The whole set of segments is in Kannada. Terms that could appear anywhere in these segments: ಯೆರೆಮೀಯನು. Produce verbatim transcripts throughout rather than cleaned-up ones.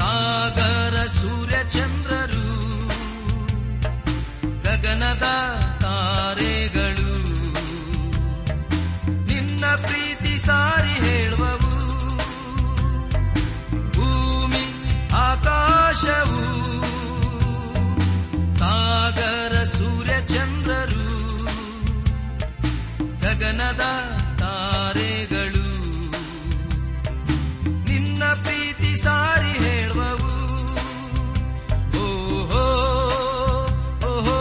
ಸಾಗರ ಸೂರ್ಯ ಚಂದ್ರರು ಗಗನದ ತಾರೆಗಳು ನಿನ್ನ ಪ್ರೀತಿ ಸಾರಿ ಹೇಳುವವು. ಭೂಮಿ ಆಕಾಶವು ಸಾಗರ ಸೂರ್ಯ ಚಂದ್ರರು ಗಗನದ ತಾರೆಗಳು ನಿನ್ನ ಪ್ರೀತಿ ಸಾರಿ ಹೇಳುವವು. ಓಹೋ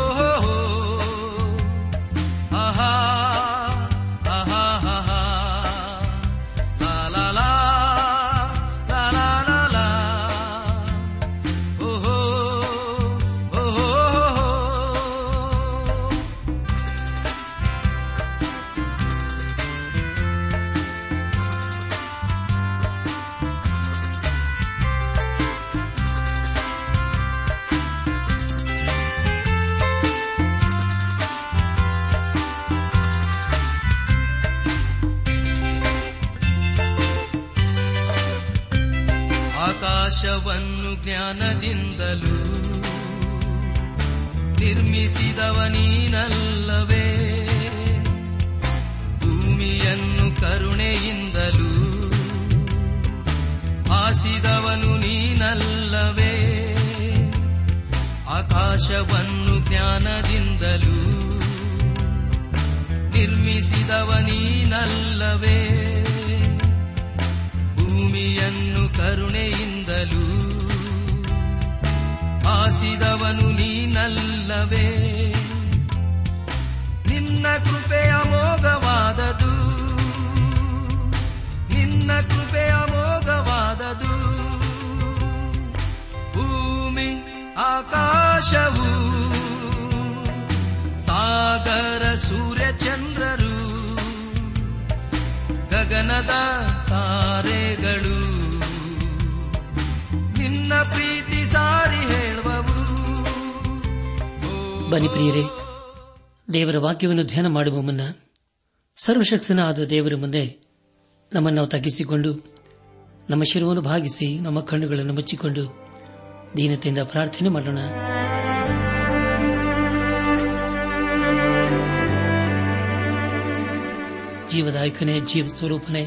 ಆಕಾಶವನ್ನು ಜ್ಞಾನದಿಂದಲೂ ನಿರ್ಮಿಸಿದವನೀನಲ್ಲವೇ, ಭೂಮಿಯನ್ನು ಕರುಣೆಯಿಂದಲೂ ಆಸಿದವನು ನೀನಲ್ಲವೇ. ಆಕಾಶವನ್ನು ಜ್ಞಾನದಿಂದಲೂ ನಿರ್ಮಿಸಿದವನೀನಲ್ಲವೇ, ಭೂಮಿಯನ್ನು ಕರುಣೆಯಿಂದಲೂ ಆಸಿದವನು ನೀನಲ್ಲವೇ. ನಿನ್ನ ಕೃಪೆಯ ಮೋಘವಾದದು, ನಿನ್ನ ಕೃಪೆಯ ಮೋಘವಾದದು. ಭೂಮಿ ಆಕಾಶವು ಸಾಗರ ಸೂರ್ಯ ಚಂದ್ರರು ಗಗನದ ತಾರೆಗಳು ನಿನ್ನ ಪ್ರೀತಿ ಸಾರಿ ಹೇಳುವವು. ಬನ್ನಿ ಪ್ರಿಯರೇ, ದೇವರ ವಾಕ್ಯವನ್ನು ಧ್ಯಾನ ಮಾಡುವ ಮುನ್ನ ಸರ್ವಶಕ್ತನಾದ ದೇವರ ಮುಂದೆ ನಮ್ಮನ್ನು ನಾವು ತಗ್ಗಿಸಿಕೊಂಡು, ನಮ್ಮ ಶಿರವನ್ನು ಭಾಗಿಸಿ, ನಮ್ಮ ಕಣ್ಣುಗಳನ್ನು ಮುಚ್ಚಿಕೊಂಡು ದೀನತೆಯಿಂದ ಪ್ರಾರ್ಥನೆ ಮಾಡೋಣ. ಜೀವದಾಯಕನೇ, ಜೀವ ಸ್ವರೂಪನೇ,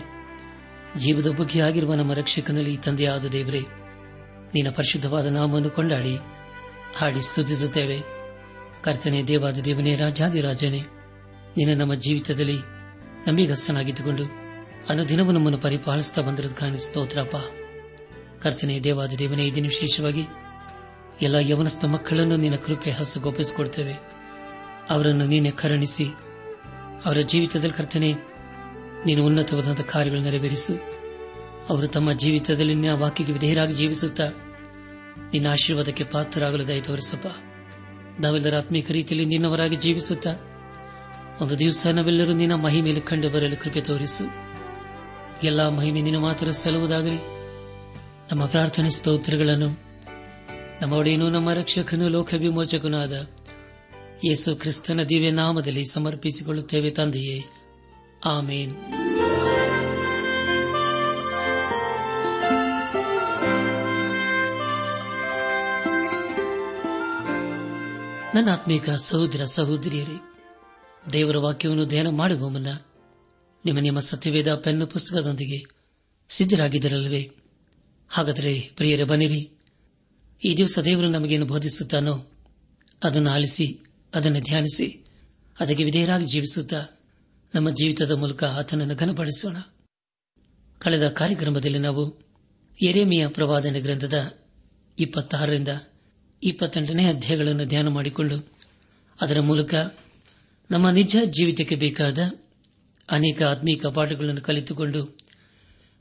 ಜೀವದ ಬಗ್ಗೆ ಆಗಿರುವ ನಮ್ಮ ರಕ್ಷಕನಲ್ಲಿ ತಂದೆಯಾದ ದೇವರೇ, ನಿನ್ನ ಪರಿಶುದ್ಧವಾದ ನಾಮವನ್ನು ಕೊಂಡಾಡಿ ಹಾಡಿ ಸ್ತುತಿಸುತ್ತೇವೆ. ಕರ್ತನೇ, ದೇವಾದ ದೇವನೇ, ರಾಜಾದಿರಾಜನೇ, ನಿನ್ನ ನಮ್ಮ ಜೀವಿತದಲ್ಲಿ ನಂಬಿಗಸ್ತನಾಗಿದ್ದುಕೊಂಡು ಅನುದಿನವೂ ನಮ್ಮನ್ನು ಪರಿಪಾಲಿಸುತ್ತಾ ಬಂದಿರೋದು ಕಾಣಿಸ್ತೋತ್ರಪ್ಪ. ಕರ್ತನೇ, ದೇವಾದ ದೇವನೇ, ಇದನ್ನು ವಿಶೇಷವಾಗಿ ಎಲ್ಲ ಯವನಸ್ಥ ಮಕ್ಕಳನ್ನು ನಿನ್ನ ಕೃಪೆ ಹಸ್ತಗೊಪ್ಪಿಸಿಕೊಡ್ತೇವೆ. ಅವರನ್ನು ನೀನೆ ಕರುಣಿಸಿ ಅವರ ಜೀವಿತದಲ್ಲಿ ಕರ್ತನೇ ನೀನು ಉನ್ನತವಾದಂತಹ ಕಾರ್ಯಗಳನ್ನು ನೆರವೇರಿಸು. ಅವರು ತಮ್ಮ ಜೀವಿತದಲ್ಲಿ ನಿನ್ನ ವಾಕ್ಯಕ್ಕೆ ವಿಧೇಯರಾಗಿ ಜೀವಿಸುತ್ತಾ ನಿನ್ನ ಆಶೀರ್ವಾದಕ್ಕೆ ಪಾತ್ರರಾಗಲು ದಯೆ ತೋರಿಸಪ್ಪ. ನಾವೆಲ್ಲರ ಆತ್ಮೀಕ ರೀತಿಯಲ್ಲಿ ನಿನ್ನವರಾಗಿ ಜೀವಿಸುತ್ತಾ ಒಂದು ದಿವಸ ನಾವೆಲ್ಲರೂ ನಿನ್ನ ಮಹಿಮೆಯಲ್ಲಿ ಕಂಡು ಬರಲು ಕೃಪೆ ತೋರಿಸು. ಎಲ್ಲಾ ಮಹಿಮೆ ನೀನು ಮಾತ್ರ ಸಲ್ಲುವುದಾಗಲಿ. ನಮ್ಮ ಪ್ರಾರ್ಥನೆ ಸ್ತೋತ್ರಗಳನ್ನು ನಮ್ಮ ಒಡೆಯನು, ನಮ್ಮ ರಕ್ಷಕನು, ಲೋಕ ವಿಮೋಚಕನೂ ಆದ ಯೇಸು ಕ್ರಿಸ್ತನ ದಿವ್ಯ ನಾಮದಲ್ಲಿ ಸಮರ್ಪಿಸಿಕೊಳ್ಳುತ್ತೇವೆ ತಂದೆಯೇ, ಆಮೇನ್. ನನ್ನ ಆತ್ಮೀಕ ಸಹೋದರ ಸಹೋದರಿಯರೇ, ದೇವರ ವಾಕ್ಯವನ್ನು ಧ್ಯಾನ ಮಾಡುವ ಮುನ್ನ ನಿಮ್ಮ ನಿಮ್ಮ ಸತ್ಯವೇದ ಪೆನ್ನು ಪುಸ್ತಕದೊಂದಿಗೆ ಸಿದ್ಧರಾಗಿದ್ದರಲ್ವೇ? ಹಾಗಾದರೆ ಪ್ರಿಯರೇ, ಬನ್ನಿರಿ, ಈ ದಿವಸ ದೇವರು ನಮಗೇನು ಬೋಧಿಸುತ್ತಾನೋ ಅದನ್ನು ಆಲಿಸಿ, ಅದನ್ನು ಧ್ಯಾನಿಸಿ, ಅದಕ್ಕೆ ವಿಧೇಯರಾಗಿ ಜೀವಿಸುತ್ತಾ ನಮ್ಮ ಜೀವಿತದ ಮೂಲಕ ಆತನನ್ನು ಘನಪಡಿಸೋಣ. ಕಳೆದ ಕಾರ್ಯಕ್ರಮದಲ್ಲಿ ನಾವು ಯೆರೆಮೀಯ ಪ್ರವಾದನ ಗ್ರಂಥದ ಇಪ್ಪತ್ತಾರರಿಂದ ಇಪ್ಪತ್ತೆಂಟನೇ ಅಧ್ಯಾಯಗಳನ್ನು ಧ್ಯಾನ ಮಾಡಿಕೊಂಡು ಅದರ ಮೂಲಕ ನಮ್ಮ ನಿಜ ಜೀವಿತಕ್ಕೆ ಬೇಕಾದ ಅನೇಕ ಆತ್ಮೀಕ ಪಾಠಗಳನ್ನು ಕಲಿತುಕೊಂಡು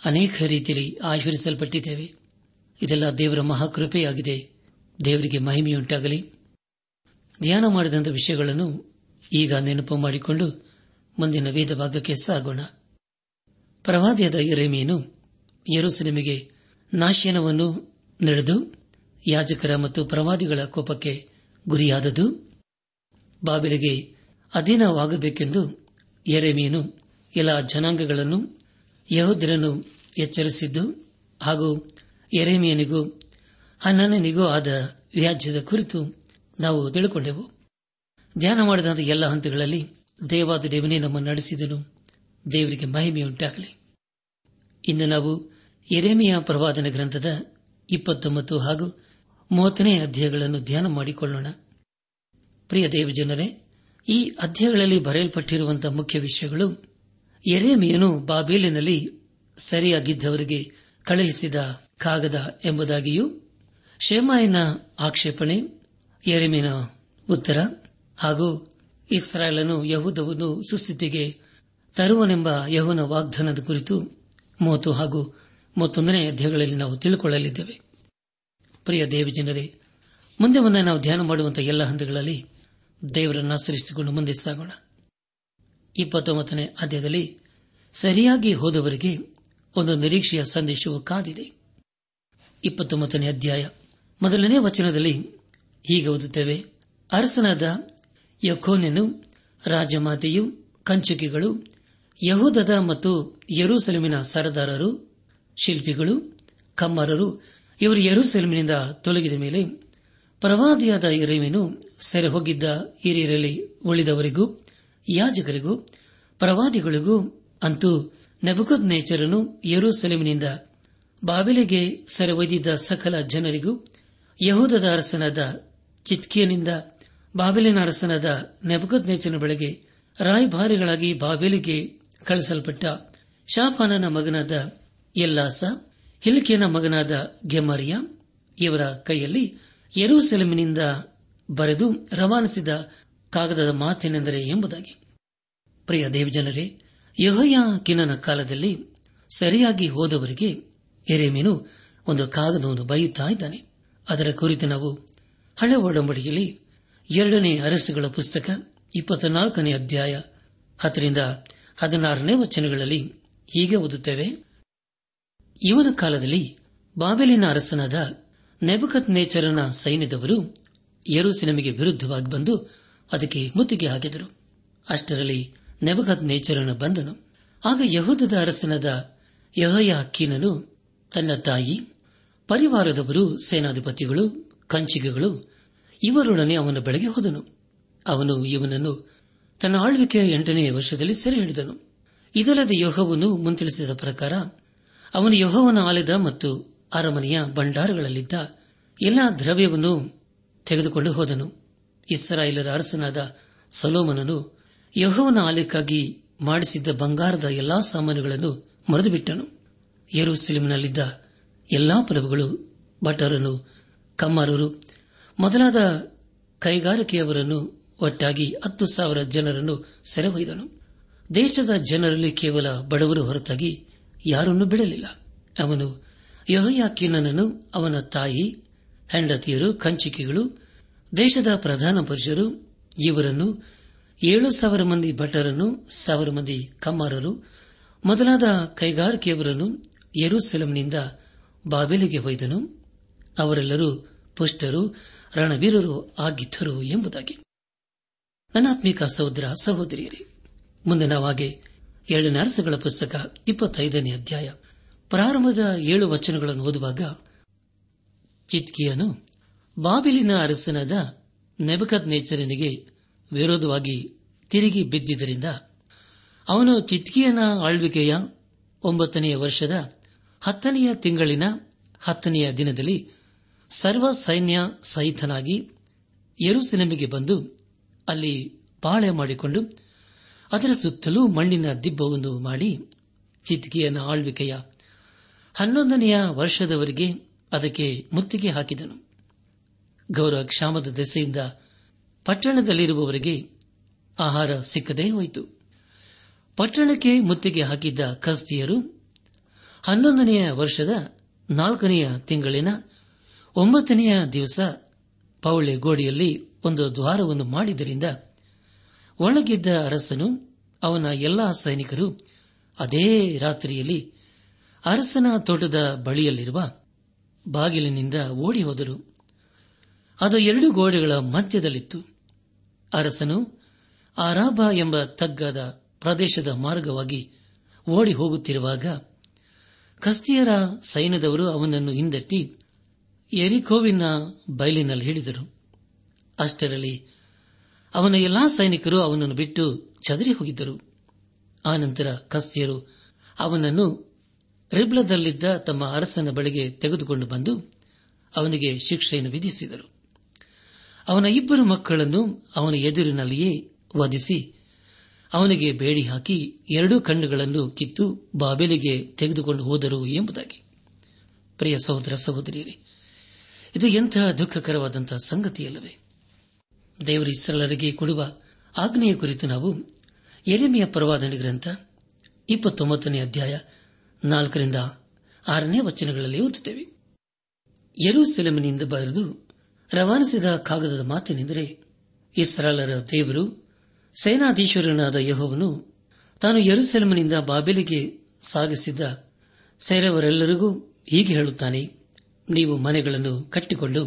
ಅನೇಕ ರೀತಿಯಲ್ಲಿ ಆಶೀರ್ವಿಸಲ್ಪಟ್ಟಿದ್ದೇವೆ. ಇದೆಲ್ಲ ದೇವರ ಮಹಾಕೃಪೆಯಾಗಿದೆ. ದೇವರಿಗೆ ಮಹಿಮೆಯುಂಟಾಗಲಿ. ಧ್ಯಾನ ಮಾಡಿದಂಥ ವಿಷಯಗಳನ್ನು ಈಗ ನೆನಪು ಮಾಡಿಕೊಂಡು ಮುಂದಿನ ವೇದ ಭಾಗಕ್ಕೆ ಸಾಗೋಣ. ಪ್ರವಾದಿಯಾದ ಯೆರೆಮೀಯನು ಯೆರೂಸಲೇಮಿಗೆ ನಾಶನವನ್ನು ನಡೆದು ಯಾಜಕರ ಮತ್ತು ಪ್ರವಾದಿಗಳ ಕೋಪಕ್ಕೆ ಗುರಿಯಾದದ್ದು, ಬಾಬೆಲಿಗೆ ಅಧೀನವಾಗಬೇಕೆಂದು ಯೆರೆಮೀಯನು ಎಲ್ಲ ಜನಾಂಗಗಳನ್ನು, ಯೆಹೂದ್ಯರನ್ನು ಎಚ್ಚರಿಸಿದ್ದು ಹಾಗೂ ಯೆರೆಮೀಯನಿಗೂ ಹನ್ನನಿಗೂ ಆದ ವ್ಯಾಜ್ಯದ ಕುರಿತು ನಾವು ತಿಳುಕೊಂಡೆವು. ಧ್ಯಾನ ಮಾಡಿದಂಥ ಎಲ್ಲ ಹಂತಗಳಲ್ಲಿ ದೇವಾದ ದೇವನೇ ನಮ್ಮನ್ನು ನಡೆಸಿದನು. ದೇವರಿಗೆ ಮಹಿಮೆಯುಂಟಾಗಲಿ. ಇಂದು ನಾವು ಯೆರೆಮೀಯ ಪ್ರವಾದನ ಗ್ರಂಥದ ಇಪ್ಪತ್ತೊಂಬತ್ತು ಹಾಗೂ ಮೂವತ್ತನೇ ಅಧ್ಯಾಯಗಳನ್ನು ಧ್ಯಾನ ಮಾಡಿಕೊಳ್ಳೋಣ. ಪ್ರಿಯ ದೇವಜನರೇ, ಈ ಅಧ್ಯಾಯಗಳಲ್ಲಿ ಬರೆಯಲ್ಪಟ್ಟಿರುವಂತಹ ಮುಖ್ಯ ವಿಷಯಗಳು ಯೆರೆಮೀಯನು ಬಾಬೆಲಿನಲ್ಲಿ ಸರಿಯಾಗಿದ್ದವರಿಗೆ ಕಳುಹಿಸಿದ ಕಾಗದ ಎಂಬುದಾಗಿಯೂ, ಶೆಮಾಯನ ಆಕ್ಷೇಪಣೆ, ಯೆರೆಮೀಯನ ಉತ್ತರ ಹಾಗೂ ಇಸ್ರಾಯೇಲನು ಯೆಹೂದವನ್ನು ಸುಸ್ಥಿತಿಗೆ ತರುವನೆಂಬ ಯೆಹೋವನ ವಾಗ್ದಾನದ ಕುರಿತು ಮೂವತ್ತು ಹಾಗೂ ಮೂವತ್ತೊಂದನೇ ಅಧ್ಯಾಯಗಳಲ್ಲಿ ನಾವು ತಿಳಿದುಕೊಳ್ಳಲಿದ್ದೇವೆ. ಪ್ರಿಯ ದೇವಜನರೇ, ಮುಂದೆ ಮುಂದೆ ನಾವು ಧ್ಯಾನ ಮಾಡುವಂತಹ ಎಲ್ಲ ಹಂತಗಳಲ್ಲಿ ದೇವರನ್ನು ಆಶ್ರಯಿಸಿಕೊಂಡು ಮುಂದೆ ಸಾಗೋಣ. ಇಪ್ಪತ್ತೊಂಬತ್ತನೇ ಅಧ್ಯಾಯದಲ್ಲಿ ಸರಿಯಾಗಿ ಹೋದವರಿಗೆ ಒಂದು ನಿರೀಕ್ಷೆಯ ಸಂದೇಶವು ಕಾದಿದೆ. ಇಪ್ಪತ್ತೊಂಬತ್ತನೇ ಅಧ್ಯಾಯ ಮೊದಲನೇ ವಚನದಲ್ಲಿ ಹೀಗೆ ಓದುತ್ತೇವೆ: ಅರಸನಾದ ಯೆಕೋನ್ಯನು, ರಾಜಮಾತೆಯು, ಕಂಚುಕಿಗಳು, ಯೆಹೂದದ ಮತ್ತು ಯೆರೂಸಲೇಮಿನ ಸರದಾರರು, ಶಿಲ್ಪಿಗಳು, ಕಮ್ಮಾರರು ಇವರು ಯೆರೂಸಲೇಮಿನಿಂದ ತೊಲಗಿದ ಮೇಲೆ ಪ್ರವಾದಿಯಾದ ಯೆರೆಮೀಯನು ಸೆರೆ ಹೋಗಿದ್ದ ಹಿರಿಯರಲ್ಲಿ ಉಳಿದವರಿಗೂ, ಯಾಜಕರಿಗೂ, ಪ್ರವಾದಿಗಳಿಗೂ, ಅಂತೂ ನೆಬೂಕದ್ನೆಚ್ಚರನು ಯೆರೂಸಲೇಮಿನಿಂದ ಬಾಬೆಲಿಗೆ ಸೆರೆ ಒಯ್ದಿದ್ದ ಸಕಲ ಜನರಿಗೂ, ಯೆಹೂದದ ಅರಸನಾದ ಚಿದ್ಕೀಯನಿಂದ ಬಾಬೆಲಿನ ಅರಸನಾದ ನೆಬೂಕದ್ನೆಚ್ಚರನ ಬಳಿಗೆ ರಾಯಭಾರಿಗಳಾಗಿ ಬಾಬೆಲಿಗೆ ಕಳಿಸಲ್ಪಟ್ಟ ಶಾಫಾನನ ಮಗನಾದ ಎಲ್ಲಾಸ, ಹಿಲ್ಕೀಯನ ಮಗನಾದ ಗೆಮರಿಯ ಇವರ ಕೈಯಲ್ಲಿ ಯೆರೂಸಲೇಮಿನಿಂದ ಬರೆದು ರವಾನಿಸಿದ ಕಾಗದದ ಮಾತೇನೆಂದರೆ ಎಂಬುದಾಗಿ. ಪ್ರಿಯ ದೇವಜನರೇ, ಯೆಹೋಯಾಕೀನನ ಕಾಲದಲ್ಲಿ ಸರಿಯಾಗಿ ಹೋದವರಿಗೆ ಯೆರೆಮೀಯನು ಒಂದು ಕಾಗದವನ್ನು ಬರೆಯುತ್ತಾ ಇದ್ದಾನೆ. ಅದರ ಕುರಿತು ನಾವು ಹಳೆ ಒಡಂಬಡಿಕೆಯಲ್ಲಿ ಎರಡನೇ ಅರಸುಗಳ ಪುಸ್ತಕ ಇಪ್ಪತ್ನಾಲ್ಕನೇ ಅಧ್ಯಾಯ ಹತ್ತರಿಂದ ಹದಿನಾರನೇ ವಚನಗಳಲ್ಲಿ ಹೀಗೆ ಓದುತ್ತೇವೆ: ಇವನ ಕಾಲದಲ್ಲಿ ಬಾಬೆಲಿನ ಅರಸನಾದ ನೆಬೂಕದ್ನೆಚ್ಚರನ ಸೈನ್ಯದವರು ಯೆರೂಸಲೇಮಿಗೆ ವಿರುದ್ಧವಾಗಿ ಬಂದು ಅದಕ್ಕೆ ಮುತ್ತಿಗೆ ಹಾಕಿದರು. ಅಷ್ಟರಲ್ಲಿ ನೆಬೂಕದ್ನೆಚ್ಚರನು ಬಂದನು. ಆಗ ಯೆಹೂದದ ಅರಸನಾದ ಯೆಹೋಯಾಕೀನನು ತನ್ನ ತಾಯಿ, ಪರಿವಾರದವರು, ಸೇನಾಧಿಪತಿಗಳು, ಕಂಚಿಗೆಗಳು ಇವರೊಡನೆ ಅವನ ಬಳಿಗೆ ಹೋದನು. ಅವನು ಇವನನ್ನು ತನ್ನ ಆಳ್ವಿಕೆಯ ಎಂಟನೇ ವರ್ಷದಲ್ಲಿ ಸೆರೆ ಹಿಡಿದನು. ಇದಲ್ಲದೆ ಯೆಹೋವನು ಮುಂತಿಳಿಸಿದ ಪ್ರಕಾರ ಅವನು ಯೆಹೋವನ ಆಲಯದ ಮತ್ತು ಅರಮನೆಯ ಭಂಡಾರಗಳಲ್ಲಿದ್ದ ಎಲ್ಲಾ ದ್ರವ್ಯವನ್ನು ತೆಗೆದುಕೊಂಡು ಹೋದನು. ಇಸ್ರಾಯೇಲರ ಅರಸನಾದ ಸೊಲೊಮೋನನು ಯೆಹೋವನ ಆಲಯಕ್ಕಾಗಿ ಮಾಡಿಸಿದ್ದ ಬಂಗಾರದ ಎಲ್ಲಾ ಸಾಮಾನುಗಳನ್ನು ಮರೆತುಬಿಟ್ಟನು. ಯೆರೂಸಲೇಮಿನಲ್ಲಿದ್ದ ಎಲ್ಲಾ ಪ್ರಭುಗಳು, ಭಟರನ್ನು, ಕಮ್ಮಾರರು ಮೊದಲಾದ ಕೈಗಾರಿಕೆಯವರನ್ನು ಒಟ್ಟಾಗಿ ಹತ್ತು ಸಾವಿರ ಜನರನ್ನು ಸೆರೆವೊಯ್ದನು. ದೇಶದ ಜನರಲ್ಲಿ ಕೇವಲ ಬಡವರು ಹೊರತಾಗಿ ಯಾರನ್ನೂ ಬಿಡಲಿಲ್ಲ. ಅವನು ಯೆಹೋಯಾಕೀನನನ್ನು, ಅವನ ತಾಯಿ, ಹೆಂಡತಿಯರು, ಕಂಚಿಕೆಗಳು, ದೇಶದ ಪ್ರಧಾನ ಪುರುಷರು ಇವರನ್ನು ಏಳು ಸಾವಿರ ಮಂದಿ ಭಟರನ್ನು, ಸಾವಿರ ಮಂದಿ ಕಮ್ಮಾರರು ಮೊದಲಾದ ಕೈಗಾರಿಕೆಯವರನ್ನು ಯೆರೂಸಲೇಮ್ನಿಂದ ಬಾಬೆಲಿಗೆ ಹೊಯ್ದನು. ಅವರೆಲ್ಲರೂ ಪುಷ್ಟರು, ರಣವೀರರು ಆಗಿದ್ದರು ಎಂಬುದಾಗಿ. ಅನಾತ್ಮಿಕ ಸಹೋದರ ಸಹೋದರಿಯರೇ, ಮುಂದೆ ನಾವಾಗೆ ಎರಡನೇ ಅರಸುಗಳ ಪುಸ್ತಕ ಇಪ್ಪತ್ತೈದನೇ ಅಧ್ಯಾಯ ಪ್ರಾರಂಭದ ಏಳು ವಚನಗಳನ್ನು ಓದುವಾಗ, ಚಿದ್ಕೀಯನು ಬಾಬಿಲಿನ ಅರಸನಾದ ನೆಬಕದ್ನೆಚ್ಚರನಿಗೆ ವಿರೋಧವಾಗಿ ತಿರುಗಿ ಬಿದ್ದಿದ್ದರಿಂದ ಅವನು ಚಿದ್ಕೀಯನ ಆಳ್ವಿಕೆಯ ಒಂಬತ್ತನೆಯ ವರ್ಷದ ಹತ್ತನೆಯ ತಿಂಗಳಿನ ಹತ್ತನೆಯ ದಿನದಲ್ಲಿ ಸರ್ವ ಸೈನ್ಯ ಸಹಿತನಾಗಿ ಯೆರೂಸಲೇಮಿಗೆ ಬಂದು ಅಲ್ಲಿ ಪಾಳೆ ಮಾಡಿಕೊಂಡು ಅದರ ಸುತ್ತಲೂ ಮಣ್ಣಿನ ದಿಬ್ಬವನ್ನು ಮಾಡಿ ಚಿದ್ಕೀಯನ ಆಳ್ವಿಕೆಯ ಹನ್ನೊಂದನೆಯ ವರ್ಷದವರೆಗೆ ಅದಕ್ಕೆ ಮುತ್ತಿಗೆ ಹಾಕಿದನು. ಗೌರವ ಕ್ಷಾಮದ ದೆಸೆಯಿಂದ ಪಟ್ಟಣದಲ್ಲಿರುವವರಿಗೆ ಆಹಾರ ಸಿಕ್ಕದೇ ಹೋಯಿತು. ಪಟ್ಟಣಕ್ಕೆ ಮುತ್ತಿಗೆ ಹಾಕಿದ್ದ ಕಸ್ತಿಯರು ಹನ್ನೊಂದನೆಯ ವರ್ಷದ ನಾಲ್ಕನೆಯ ತಿಂಗಳಿನ ಒಂಬತ್ತನೆಯ ದಿವಸ ಪೌಳೆ ಗೋಡೆಯಲ್ಲಿ ಒಂದು ದ್ವಾರವನ್ನು ಮಾಡಿದ್ದರಿಂದ ಒಣಗಿದ್ದ ಅರಸನು ಅವನ ಎಲ್ಲಾ ಸೈನಿಕರು ಅದೇ ರಾತ್ರಿಯಲ್ಲಿ ಅರಸನ ತೋಟದ ಬಳಿಯಲ್ಲಿರುವ ಬಾಗಿಲಿನಿಂದ ಓಡಿ ಹೋದರು. ಅದು ಎರಡು ಗೋಡೆಗಳ ಮಧ್ಯದಲ್ಲಿತ್ತು. ಅರಸನು ಆರಾಬ ಎಂಬ ತಗ್ಗಾದ ಪ್ರದೇಶದ ಮಾರ್ಗವಾಗಿ ಓಡಿ ಹೋಗುತ್ತಿರುವಾಗ ಕಸ್ತಿಯರ ಸೈನ್ಯದವರು ಅವನನ್ನು ಹಿಂದಟ್ಟಿ ಯೆರಿಕೋವಿನ ಬಯಲಿನಲ್ಲಿ ಹಿಡಿದರು. ಅಷ್ಟರಲ್ಲಿ ಅವನ ಎಲ್ಲಾ ಸೈನಿಕರು ಅವನನ್ನು ಬಿಟ್ಟು ಚದರಿ ಹೋಗಿದ್ದರು. ಆನಂತರ ಕಸ್ತಿಯರು ಅವನನ್ನು ರಿಬ್ಲದಲ್ಲಿದ್ದ ತಮ್ಮ ಅರಸನ ಬಳಿಗೆ ತೆಗೆದುಕೊಂಡು ಬಂದು ಅವನಿಗೆ ಶಿಕ್ಷೆಯನ್ನು ವಿಧಿಸಿದರು. ಅವನ ಇಬ್ಬರು ಮಕ್ಕಳನ್ನು ಅವನ ಎದುರಿನಲ್ಲಿಯೇ ವಧಿಸಿ ಅವನಿಗೆ ಬೇಡಿ ಹಾಕಿ ಎರಡೂ ಕಣ್ಣುಗಳನ್ನು ಕಿತ್ತು ಬಾಬೆಲಿಗೆ ತೆಗೆದುಕೊಂಡು ಹೋದರು ಎಂಬುದಾಗಿ. ಪ್ರಿಯ ಸಹೋದರ ಸಹೋದರಿಯರೇ, ಇದು ಎಂಥ ದುಃಖಕರವಾದಂತಹ ಸಂಗತಿಯಲ್ಲವೇ? ದೇವರ ಇಸ್ರಾಯೇಲರಿಗೆ ಕೊಡುವ ಆಜ್ಞೆಯ ಕುರಿತು ನಾವು ಯೆರೆಮೀಯ ಪ್ರವಾದನೆ ಗ್ರಂಥ ಇಪ್ಪತ್ತೊಂಬತ್ತನೇ ಅಧ್ಯಾಯ ನಾಲ್ಕರಿಂದ ಆರನೇ ವಚನಗಳಲ್ಲಿ ಓದುತ್ತೇವೆ. ಯೆರೂಸಲೇಮಿನಿಂದ ಬರೆದು ರವಾನಿಸಿದ ಕಾಗದದ ಮಾತೇನೆಂದರೆ, ಇಸ್ರಾಯೇಲರ ದೇವರು ಸೇನಾಧೀಶ್ವರನಾದ ಯೆಹೋವನು ತಾನು ಯೆರೂಸಲೇಮಿನಿಂದ ಬಾಬೆಲಿಗೆ ಸಾಗಿಸಿದ್ದ ಸೇರವರೆಲ್ಲರಿಗೂ ಹೀಗೆ ಹೇಳುತ್ತಾನೆ, ನೀವು ಮನೆಗಳನ್ನು ಕಟ್ಟಿಕೊಂಡು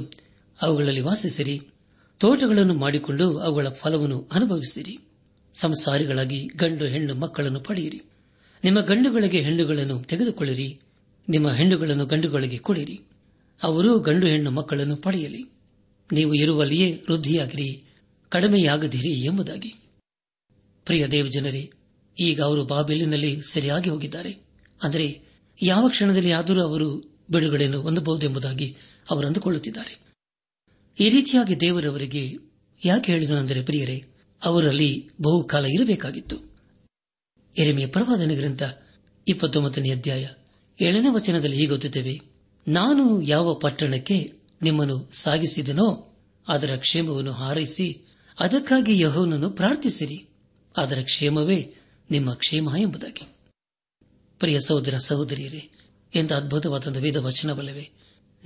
ಅವುಗಳಲ್ಲಿ ವಾಸಿಸಿರಿ, ತೋಟಗಳನ್ನು ಮಾಡಿಕೊಂಡು ಅವುಗಳ ಫಲವನ್ನು ಅನುಭವಿಸಿರಿ, ಸಂಸಾರಿಗಳಾಗಿ ಗಂಡು ಹೆಣ್ಣು ಮಕ್ಕಳನ್ನು ಪಡೆಯಿರಿ, ನಿಮ್ಮ ಗಂಡುಗಳಿಗೆ ಹೆಣ್ಣುಗಳನ್ನು ತೆಗೆದುಕೊಳ್ಳಿರಿ, ನಿಮ್ಮ ಹೆಣ್ಣುಗಳನ್ನು ಗಂಡುಗಳಿಗೆ ಕೊಡಿರಿ, ಅವರು ಗಂಡು ಹೆಣ್ಣು ಮಕ್ಕಳನ್ನು ಪಡೆಯಲಿ, ನೀವು ಇರುವಲ್ಲಿಯೇ ವೃದ್ಧಿಯಾಗಿರಿ, ಕಡಿಮೆಯಾಗದಿರಿ ಎಂಬುದಾಗಿ. ಪ್ರಿಯ ದೇವಜನರೇ, ಈಗ ಅವರು ಬಾಬೆಲಿನಲ್ಲಿ ಸೆರೆಯಾಗಿ ಹೋಗಿದ್ದಾರೆ. ಅಂದರೆ ಯಾವ ಕ್ಷಣದಲ್ಲಿ ಆದರೂ ಅವರು ಬಿಡುಗಡೆಯನ್ನು ಹೊಂದಬಹುದೆಂಬುದಾಗಿ ಅವರು ಅಂದುಕೊಳ್ಳುತ್ತಿದ್ದಾರೆ. ಈ ರೀತಿಯಾಗಿ ದೇವರವರಿಗೆ ಯಾಕೆ ಹೇಳಿದನೆಂದರೆ, ಪ್ರಿಯರೇ, ಅವರಲ್ಲಿ ಬಹುಕಾಲ ಇರಬೇಕಾಗಿತ್ತು. ಯೆರೆಮೀಯ ಪ್ರವಾದನೆ ಗ್ರಂಥ ಇಪ್ಪತ್ತೊಂಬತ್ತನೇ ಅಧ್ಯಾಯ ಏಳನೇ ವಚನದಲ್ಲಿ ಹೀಗೆ ಓದುತ್ತೇವೆ, ನಾನು ಯಾವ ಪಟ್ಟಣಕ್ಕೆ ನಿಮ್ಮನ್ನು ಸಾಗಿಸಿದನೋ ಅದರ ಕ್ಷೇಮವನ್ನು ಹಾರೈಸಿ ಅದಕ್ಕಾಗಿ ಯೆಹೋವನನ್ನು ಪ್ರಾರ್ಥಿಸಿರಿ, ಅದರ ಕ್ಷೇಮವೇ ನಿಮ್ಮ ಕ್ಷೇಮ ಎಂಬುದಾಗಿ. ಪ್ರಿಯ ಸಹೋದರ ಸಹೋದರಿಯರೇ, ಎಂಥ ಅದ್ಭುತವಾದ ವೇದ ವಚನವಲ್ಲವೇ?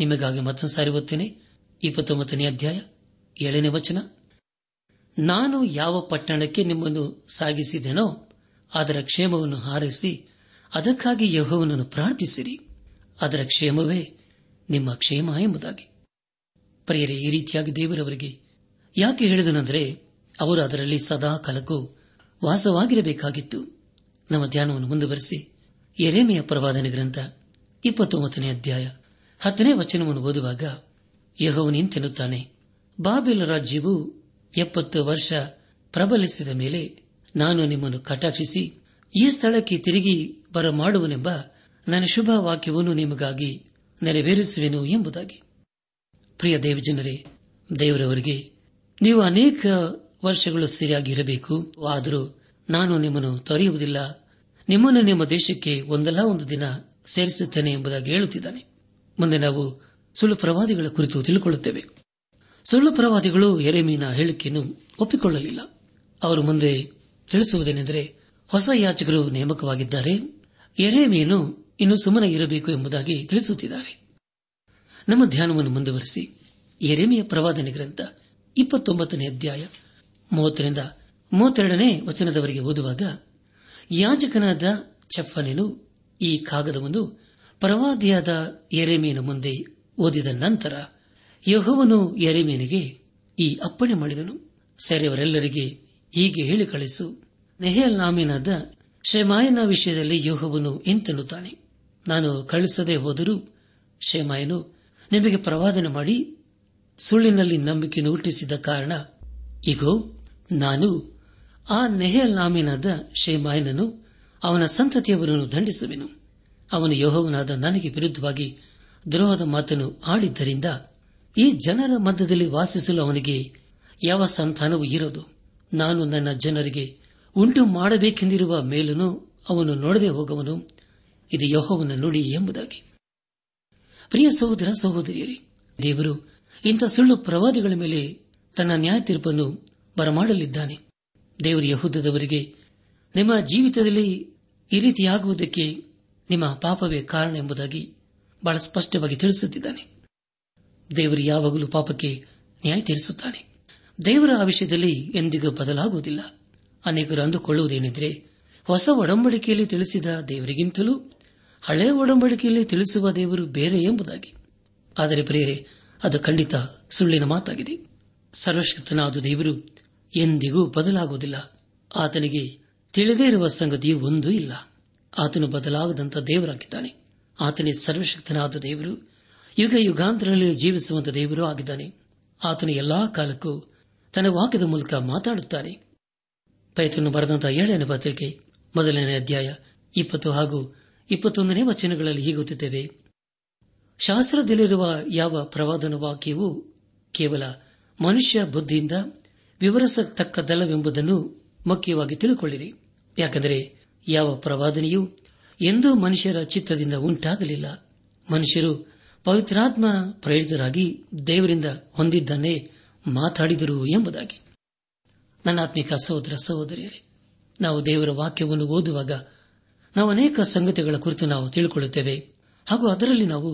ನಿಮಗಾಗಿ ಮತ್ತೊಂದು ಸಾರಿ ಓದ್ತೇನೆ. ಇಪ್ಪತ್ತೊಂಬತ್ತನೇ ಅಧ್ಯಾಯ ಏಳನೇ ವಚನ, ನಾನು ಯಾವ ಪಟ್ಟಣಕ್ಕೆ ನಿಮ್ಮನ್ನು ಸಾಗಿಸಿದೆನೋ ಅದರ ಕ್ಷೇಮವನ್ನು ಹಾರೈಸಿ ಅದಕ್ಕಾಗಿ ಯೆಹೋವನನ್ನು ಪ್ರಾರ್ಥಿಸಿರಿ, ಅದರ ಕ್ಷೇಮವೇ ನಿಮ್ಮ ಕ್ಷೇಮ ಎಂಬುದಾಗಿ. ಪ್ರಿಯರೇ, ಈ ರೀತಿಯಾಗಿ ದೇವರವರಿಗೆ ಯಾಕೆ ಹೇಳಿದನೆಂದರೆ, ಅವರು ಅದರಲ್ಲಿ ಸದಾ ಕಾಲಕ್ಕೂ ವಾಸವಾಗಿರಬೇಕಾಗಿತ್ತು. ನಮ್ಮ ಧ್ಯಾನವನ್ನು ಮುಂದುವರೆಸಿ ಯೆರೆಮೀಯ ಪ್ರವಾದನೆ ಗ್ರಂಥ ಇಪ್ಪತ್ತೊಂಬತ್ತನೇ ಅಧ್ಯಾಯ ಹತ್ತನೇ ವಚನವನ್ನು ಓದುವಾಗ, ಯೆಹೋವನು ಇಂತೆನ್ನುತ್ತಾನೆ, ಬಾಬೆಲ್ ರಾಜ್ಯವು ಎಪ್ಪತ್ತು ವರ್ಷ ಪ್ರಬಲಿಸಿದ ಮೇಲೆ ನಾನು ನಿಮ್ಮನ್ನು ಕಟಾಕ್ಷಿಸಿ ಈ ಸ್ಥಳಕ್ಕೆ ತಿರುಗಿ ಬರಮಾಡುವನೆಂಬ ನನ್ನ ಶುಭ ವಾಕ್ಯವನ್ನು ನಿಮಗಾಗಿ ನೆರವೇರಿಸುವೆನು ಎಂಬುದಾಗಿ. ಪ್ರಿಯ ದೇವಜನರೇ, ದೇವರವರಿಗೆ ನೀವು ಅನೇಕ ವರ್ಷಗಳು ಸರಿಯಾಗಿ ಇರಬೇಕು, ಆದರೂ ನಾನು ನಿಮ್ಮನ್ನು ತೊರೆಯುವುದಿಲ್ಲ, ನಿಮ್ಮನ್ನು ನಿಮ್ಮ ದೇಶಕ್ಕೆ ಒಂದಲ್ಲ ಒಂದು ದಿನ ಸೇರಿಸುತ್ತೇನೆ ಎಂಬುದಾಗಿ ಹೇಳುತ್ತಿದ್ದಾನೆ. ಮುಂದೆ ನಾವು ಸುಳ್ಳು ಪ್ರವಾದಿಗಳ ಕುರಿತು ತಿಳಿಕೊಳ್ಳುತ್ತೇವೆ. ಸುಳ್ಳು ಪ್ರವಾದಿಗಳು ಯೆರೆಮೀಯನ ಹೇಳಿಕೆಯನ್ನು ಒಪ್ಪಿಕೊಳ್ಳಲಿಲ್ಲ. ಅವರು ಮುಂದೆ ತಿಳಿಸುವುದೇನೆಂದರೆ, ಹೊಸ ಯಾಜಕರು ನೇಮಕವಾಗಿದ್ದಾರೆ, ಯೆರೆಮೀಯನು ಇನ್ನು ಸುಮ್ಮನೆ ಇರಬೇಕು ಎಂಬುದಾಗಿ ತಿಳಿಸುತ್ತಿದ್ದಾರೆ. ನಮ್ಮ ಧ್ಯಾನವನ್ನು ಮುಂದುವರೆಸಿ ಯೆರೆಮೀಯ ಪ್ರವಾದನೆ ಗ್ರಂಥ ಇಪ್ಪತ್ತೊಂಬತ್ತನೇ ಅಧ್ಯಾಯ ಮೂವತ್ತರಿಂದ ಮೂವತ್ತೆರಡನೇ ವಚನದವರೆಗೆ ಓದುವಾಗ, ಯಾಜಕನಾದ ಚಫನೆನು ಈ ಕಾಗದವನ್ನು ಪ್ರವಾದಿಯಾದ ಯೆರೆಮೀಯನ ಮುಂದೆ ಓದಿದ ನಂತರ ಯೆಹೋವನು ಯೆರೆಮೀಯನಿಗೆ ಈ ಅಪ್ಪಣೆ ಮಾಡಿದನು. ಸೆರೆಯವರೆಲ್ಲರಿಗೆ ಹೀಗೆ ಹೇಳಿ ಕಳಿಸು, ನೆಹೆಲಾಮಿನಾದ ಶೆಮಾಯನ ವಿಷಯದಲ್ಲಿ ಯೆಹೋವನು ಇಂತೆನ್ನುತ್ತಾನೆ, ನಾನು ಕಳಿಸದೆ ಹೋದರೂ ಶೆಮಾಯನು ನಿಮಗೆ ಪ್ರವಾದನೆ ಮಾಡಿ ಸುಳ್ಳಿನಲ್ಲಿ ನಂಬಿಕೆಯನ್ನು ಹುಟ್ಟಿಸಿದ ಕಾರಣ ಈಗೋ ನಾನು ಆ ನೆಹೆಲಾಮಿನಾದ ಶೆಮಾಯನನ್ನು ಅವನ ಸಂತತಿಯವರನ್ನು ದಂಡಿಸುವೆನು. ಅವನು ಯೆಹೋವನಾದ ನನಗೆ ವಿರುದ್ಧವಾಗಿ ದ್ರೋಹದ ಮಾತನ್ನು ಆಡಿದ್ದರಿಂದ ಈ ಜನರ ಮಧ್ಯದಲ್ಲಿ ವಾಸಿಸಲು ಅವನಿಗೆ ಯಾವ ಸಂತಾನವೂ ಇರೋದು. ನಾನು ನನ್ನ ಜನರಿಗೆ ಉಂಟು ಮಾಡಬೇಕೆಂದಿರುವ ಮೇಲೂ ಅವನು ನೋಡದೆ ಹೋಗುವನು. ಇದು ಯೆಹೋವನ ನುಡಿ ಎಂಬುದಾಗಿ. ಪ್ರಿಯ ಸಹೋದರ ಸಹೋದರಿಯರೇ, ದೇವರು ಇಂಥ ಸುಳ್ಳು ಪ್ರವಾದಿಗಳ ಮೇಲೆ ತನ್ನ ನ್ಯಾಯ ತೀರ್ಪನ್ನು ಬರಮಾಡಲಿದ್ದಾನೆ. ದೇವರು ಯೆಹೂದದವರಿಗೆ, ನಿಮ್ಮ ಜೀವಿತದಲ್ಲಿ ಈ ರೀತಿಯಾಗುವುದಕ್ಕೆ ನಿಮ್ಮ ಪಾಪವೇ ಕಾರಣ ಎಂಬುದಾಗಿ ಬಹಳ ಸ್ಪಷ್ಟವಾಗಿ ತಿಳಿಸುತ್ತಿದ್ದಾನೆ. ದೇವರು ಯಾವಾಗಲೂ ಪಾಪಕ್ಕೆ ನ್ಯಾಯ ತೀರಿಸುತ್ತಾನೆ. ದೇವರ ಆ ವಿಷಯದಲ್ಲಿ ಎಂದಿಗೂ ಬದಲಾಗುವುದಿಲ್ಲ. ಅನೇಕರು ಅಂದುಕೊಳ್ಳುವುದೇನೆಂದರೆ, ಹೊಸ ಒಡಂಬಡಿಕೆಯಲ್ಲಿ ತಿಳಿಸಿದ ದೇವರಿಗಿಂತಲೂ ಹಳೆಯ ಒಡಂಬಡಿಕೆಯಲ್ಲಿ ತಿಳಿಸುವ ದೇವರು ಬೇರೆ ಎಂಬುದಾಗಿ. ಆದರೆ ಪ್ರಿಯರೇ, ಅದು ಖಂಡಿತ ಸುಳ್ಳಿನ ಮಾತಾಗಿದೆ. ಸರ್ವಶಕ್ತನಾದ ದೇವರು ಎಂದಿಗೂ ಬದಲಾಗುವುದಿಲ್ಲ. ಆತನಿಗೆ ತಿಳಿದೇ ಇರುವ ಸಂಗತಿಯೂ ಒಂದೂ ಇಲ್ಲ. ಆತನು ಬದಲಾಗದಂಥ ದೇವರಾಗಿದ್ದಾನೆ. ಆತನೇ ಸರ್ವಶಕ್ತನಾದ ದೇವರು, ಯುಗ ಯುಗಾಂತರಗಳಲ್ಲಿ ಜೀವಿಸುವಂತಹ ದೇವರು ಆಗಿದ್ದಾನೆ. ಆತನು ಎಲ್ಲಾ ಕಾಲಕ್ಕೂ ತನ್ನ ವಾಕ್ಯದ ಮೂಲಕ ಮಾತಾಡುತ್ತಾನೆ. ಪೇತ್ರನು ಬರೆದಂತಹ ಏಳನೇ ಪತ್ರಿಕೆ ಮೊದಲನೇ ಅಧ್ಯಾಯ ಇಪ್ಪತ್ತು ಹಾಗೂ ಇಪ್ಪತ್ತೊಂದನೇ ವಚನಗಳಲ್ಲಿ ಹೀಗುತ್ತೇವೆ, ಶಾಸ್ತ್ರದಲ್ಲಿರುವ ಯಾವ ಪ್ರವಾದನ ವಾಕ್ಯವೂ ಕೇವಲ ಮನುಷ್ಯ ಬುದ್ಧಿಯಿಂದ ವಿವರಿಸತಕ್ಕದ್ದಲ್ಲವೆಂಬುದನ್ನು ಮುಖ್ಯವಾಗಿ ತಿಳಿದುಕೊಳ್ಳಿರಿ. ಯಾಕೆಂದರೆ ಯಾವ ಪ್ರವಾದನೆಯೂ ಎಂದೂ ಮನುಷ್ಯರ ಚಿತ್ತದಿಂದ ಉಂಟಾಗಲಿಲ್ಲ. ಮನುಷ್ಯರು ಪವಿತ್ರಾತ್ಮ ಪ್ರೇರಿತರಾಗಿ ದೇವರಿಂದ ಹೊಂದಿದ್ದನ್ನೇ ಮಾತಾಡಿದರು ಎಂಬುದಾಗಿ. ನನ್ನಾತ್ಮಿಕ ಸಹೋದರ ಸಹೋದರಿಯರೇ, ನಾವು ದೇವರ ವಾಕ್ಯವನ್ನು ಓದುವಾಗ ನಾವು ಅನೇಕ ಸಂಗತಿಗಳ ಕುರಿತು ನಾವು ತಿಳಿದುಕೊಳ್ಳುತ್ತೇವೆ ಹಾಗೂ ಅದರಲ್ಲಿ ನಾವು